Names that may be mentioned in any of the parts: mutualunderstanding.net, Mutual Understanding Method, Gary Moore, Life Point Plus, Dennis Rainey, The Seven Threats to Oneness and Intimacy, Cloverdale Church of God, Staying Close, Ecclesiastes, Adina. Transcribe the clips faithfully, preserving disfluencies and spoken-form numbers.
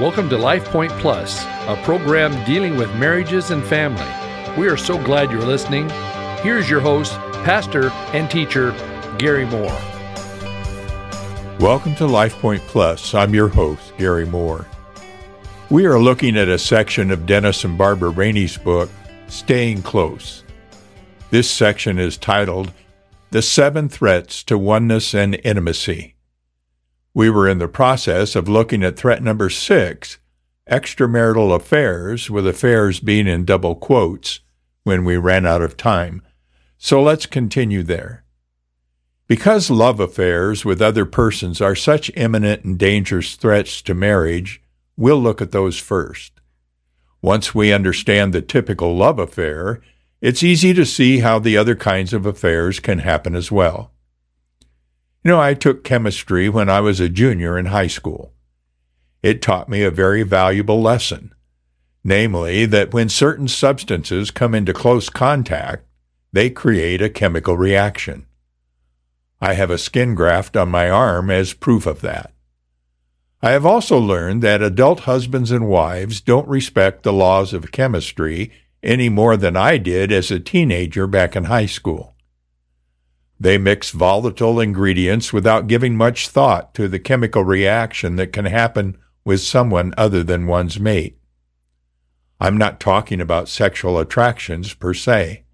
Welcome to Life Point Plus, a program dealing with marriages and family. We are so glad you're listening. Here's your host, pastor and teacher, Gary Moore. Welcome to Life Point Plus. I'm your host, Gary Moore. We are looking at a section of Dennis and Barbara Rainey's book, Staying Close. This section is titled, The Seven Threats to Oneness and Intimacy. We were in the process of looking at threat number six, extramarital affairs, with affairs being in double quotes, when we ran out of time. So let's continue there. Because love affairs with other persons are such imminent and dangerous threats to marriage, we'll look at those first. Once we understand the typical love affair, it's easy to see how the other kinds of affairs can happen as well. You know, I took chemistry when I was a junior in high school. It taught me a very valuable lesson, namely that when certain substances come into close contact, they create a chemical reaction. I have a skin graft on my arm as proof of that. I have also learned that adult husbands and wives don't respect the laws of chemistry any more than I did as a teenager back in high school. They mix volatile ingredients without giving much thought to the chemical reaction that can happen with someone other than one's mate. I'm not talking about sexual attractions per se.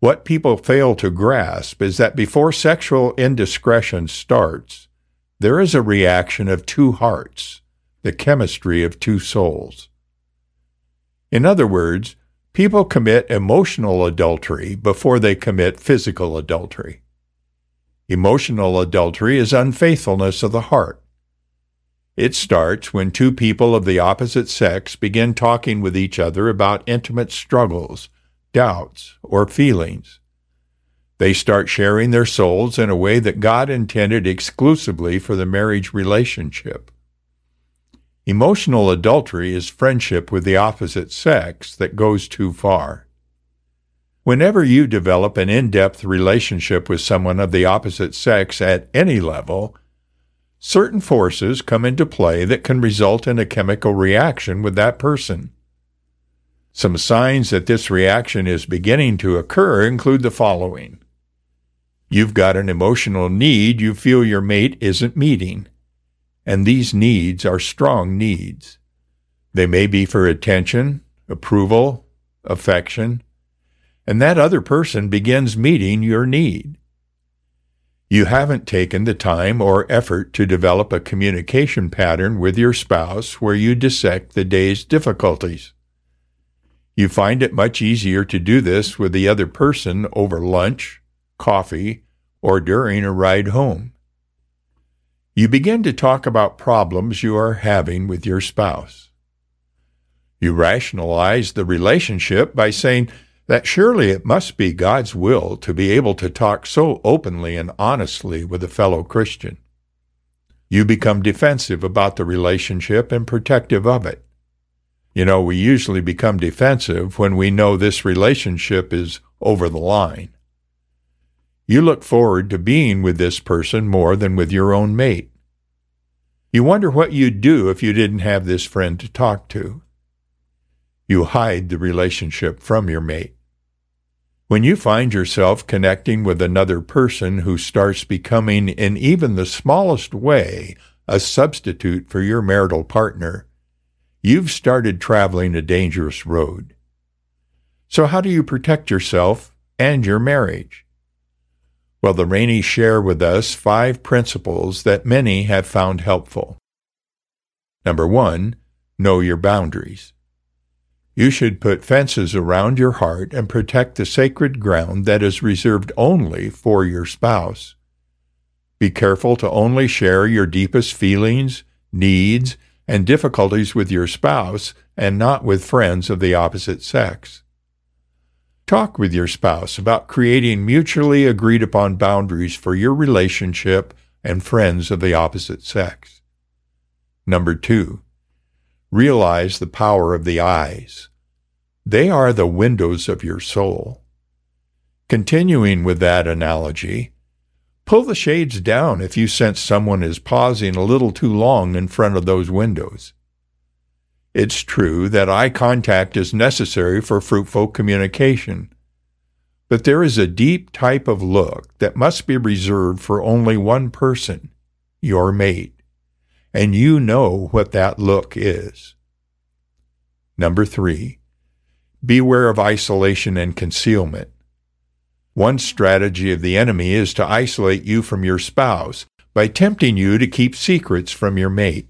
What people fail to grasp is that before sexual indiscretion starts, there is a reaction of two hearts, the chemistry of two souls. In other words, people commit emotional adultery before they commit physical adultery. Emotional adultery is unfaithfulness of the heart. It starts when two people of the opposite sex begin talking with each other about intimate struggles, doubts, or feelings. They start sharing their souls in a way that God intended exclusively for the marriage relationship. Emotional adultery is friendship with the opposite sex that goes too far. Whenever you develop an in-depth relationship with someone of the opposite sex at any level, certain forces come into play that can result in a chemical reaction with that person. Some signs that this reaction is beginning to occur include the following. You've got an emotional need you feel your mate isn't meeting, and these needs are strong needs. They may be for attention, approval, affection, and that other person begins meeting your need. You haven't taken the time or effort to develop a communication pattern with your spouse where you dissect the day's difficulties. You find it much easier to do this with the other person over lunch, coffee, or during a ride home. You begin to talk about problems you are having with your spouse. You rationalize the relationship by saying that surely it must be God's will to be able to talk so openly and honestly with a fellow Christian. You become defensive about the relationship and protective of it. You know, we usually become defensive when we know this relationship is over the line. You look forward to being with this person more than with your own mate. You wonder what you'd do if you didn't have this friend to talk to. You hide the relationship from your mate. When you find yourself connecting with another person who starts becoming, in even the smallest way, a substitute for your marital partner, you've started traveling a dangerous road. So how do you protect yourself and your marriage? Well, the Rainey share with us five principles that many have found helpful. Number one, know your boundaries. You should put fences around your heart and protect the sacred ground that is reserved only for your spouse. Be careful to only share your deepest feelings, needs, and difficulties with your spouse and not with friends of the opposite sex. Talk with your spouse about creating mutually agreed-upon boundaries for your relationship and friends of the opposite sex. Number two, realize the power of the eyes. They are the windows of your soul. Continuing with that analogy, pull the shades down if you sense someone is pausing a little too long in front of those windows. It's true that eye contact is necessary for fruitful communication, but there is a deep type of look that must be reserved for only one person, your mate, and you know what that look is. Number three, beware of isolation and concealment. One strategy of the enemy is to isolate you from your spouse by tempting you to keep secrets from your mate.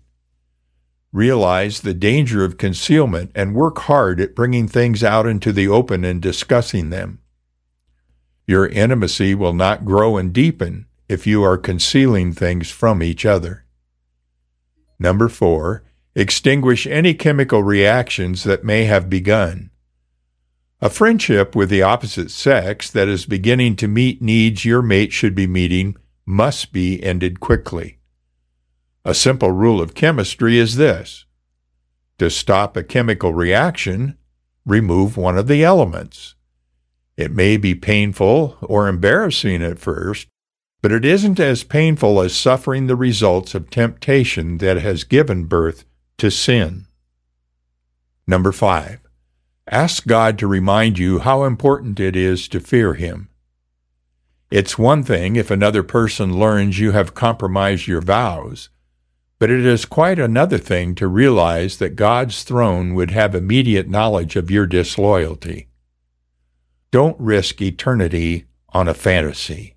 Realize the danger of concealment and work hard at bringing things out into the open and discussing them. Your intimacy will not grow and deepen if you are concealing things from each other. Number four, extinguish any chemical reactions that may have begun. A friendship with the opposite sex that is beginning to meet needs your mate should be meeting must be ended quickly. A simple rule of chemistry is this: to stop a chemical reaction, remove one of the elements. It may be painful or embarrassing at first, but it isn't as painful as suffering the results of temptation that has given birth to sin. Number five, ask God to remind you how important it is to fear Him. It's one thing if another person learns you have compromised your vows, but it is quite another thing to realize that God's throne would have immediate knowledge of your disloyalty. Don't risk eternity on a fantasy.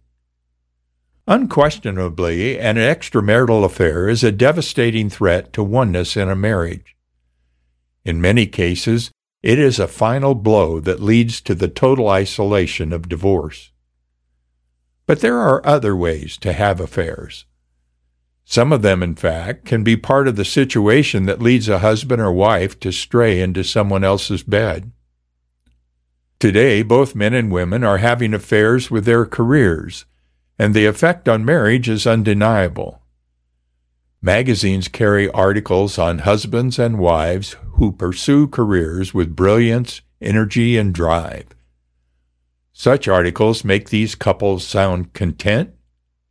Unquestionably, an extramarital affair is a devastating threat to oneness in a marriage. In many cases, it is a final blow that leads to the total isolation of divorce. But there are other ways to have affairs. Some of them, in fact, can be part of the situation that leads a husband or wife to stray into someone else's bed. Today, both men and women are having affairs with their careers, and the effect on marriage is undeniable. Magazines carry articles on husbands and wives who pursue careers with brilliance, energy, and drive. Such articles make these couples sound content,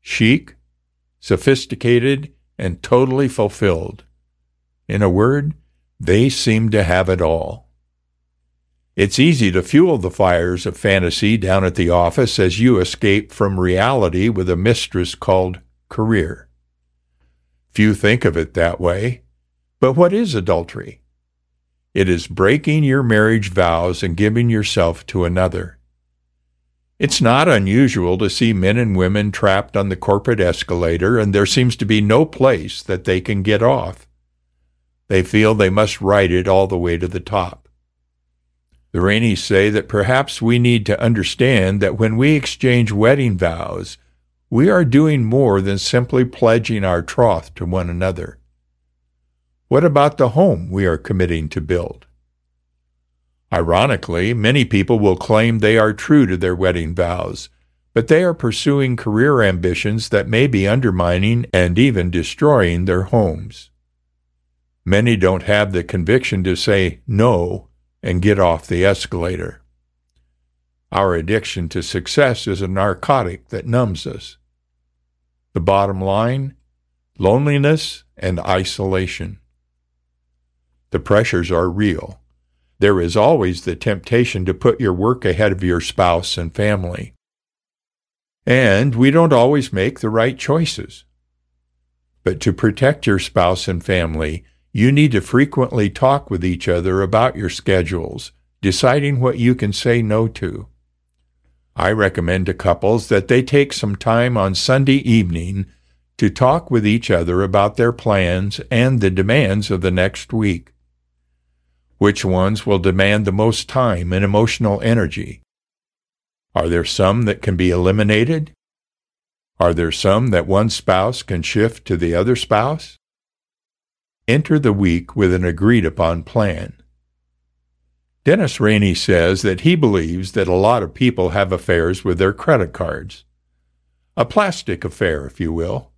chic, sophisticated, and totally fulfilled. In a word, they seem to have it all. It's easy to fuel the fires of fantasy down at the office as you escape from reality with a mistress called career. Few think of it that way, but what is adultery? It is breaking your marriage vows and giving yourself to another. It's not unusual to see men and women trapped on the corporate escalator, and there seems to be no place that they can get off. They feel they must ride it all the way to the top. The Raineys say that perhaps we need to understand that when we exchange wedding vows, we are doing more than simply pledging our troth to one another. What about the home we are committing to build? Ironically, many people will claim they are true to their wedding vows, but they are pursuing career ambitions that may be undermining and even destroying their homes. Many don't have the conviction to say no and get off the escalator. Our addiction to success is a narcotic that numbs us. The bottom line, loneliness and isolation. The pressures are real. There is always the temptation to put your work ahead of your spouse and family. And we don't always make the right choices. But to protect your spouse and family, you need to frequently talk with each other about your schedules, deciding what you can say no to. I recommend to couples that they take some time on Sunday evening to talk with each other about their plans and the demands of the next week. Which ones will demand the most time and emotional energy? Are there some that can be eliminated? Are there some that one spouse can shift to the other spouse? Enter the week with an agreed-upon plan. Dennis Rainey says that he believes that a lot of people have affairs with their credit cards. A plastic affair, if you will.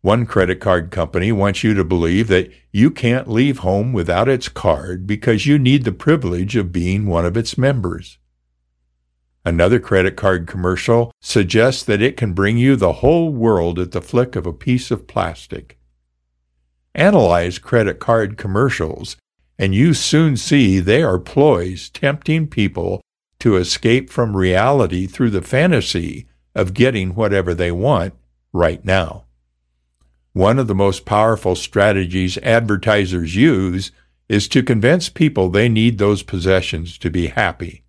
One credit card company wants you to believe that you can't leave home without its card because you need the privilege of being one of its members. Another credit card commercial suggests that it can bring you the whole world at the flick of a piece of plastic. Analyze credit card commercials and you soon see they are ploys tempting people to escape from reality through the fantasy of getting whatever they want right now. One of the most powerful strategies advertisers use is to convince people they need those possessions to be happy.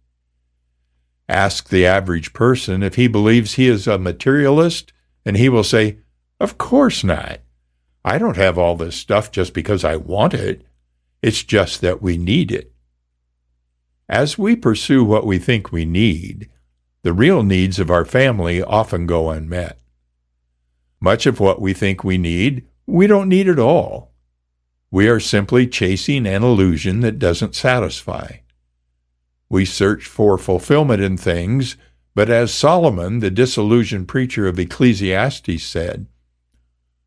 Ask the average person if he believes he is a materialist, and he will say, "Of course not. I don't have all this stuff just because I want it. It's just that we need it." As we pursue what we think we need, the real needs of our family often go unmet. Much of what we think we need, we don't need at all. We are simply chasing an illusion that doesn't satisfy. We search for fulfillment in things, but as Solomon, the disillusioned preacher of Ecclesiastes, said,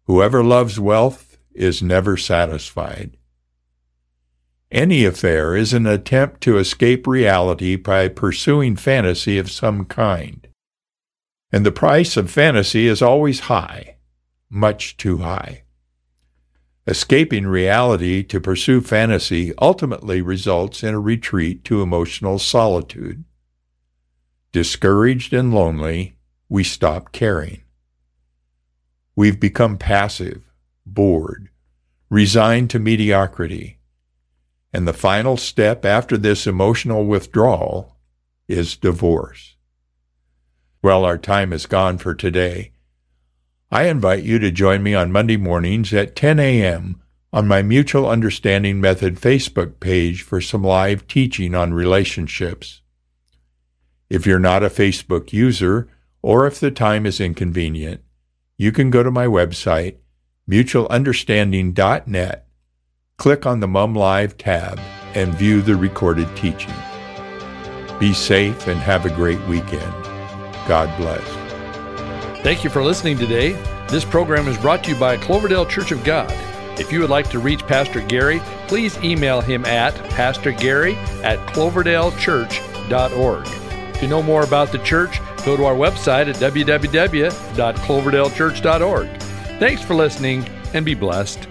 "Whoever loves wealth is never satisfied." Any affair is an attempt to escape reality by pursuing fantasy of some kind. And the price of fantasy is always high, much too high. Escaping reality to pursue fantasy ultimately results in a retreat to emotional solitude. Discouraged and lonely, we stop caring. We've become passive, bored, resigned to mediocrity. And the final step after this emotional withdrawal is divorce. Well, our time is gone for today. I invite you to join me on Monday mornings at ten a.m. on my Mutual Understanding Method Facebook page for some live teaching on relationships. If you're not a Facebook user, or if the time is inconvenient, you can go to my website, mutual understanding dot net, click on the Mum Live tab, and view the recorded teaching. Be safe and have a great weekend. God bless. Thank you for listening today. This program is brought to you by Cloverdale Church of God. If you would like to reach Pastor Gary, please email him at pastor gary at cloverdale church dot org. To know more about the church, go to our website at w w w dot cloverdale church dot org. Thanks for listening, and be blessed.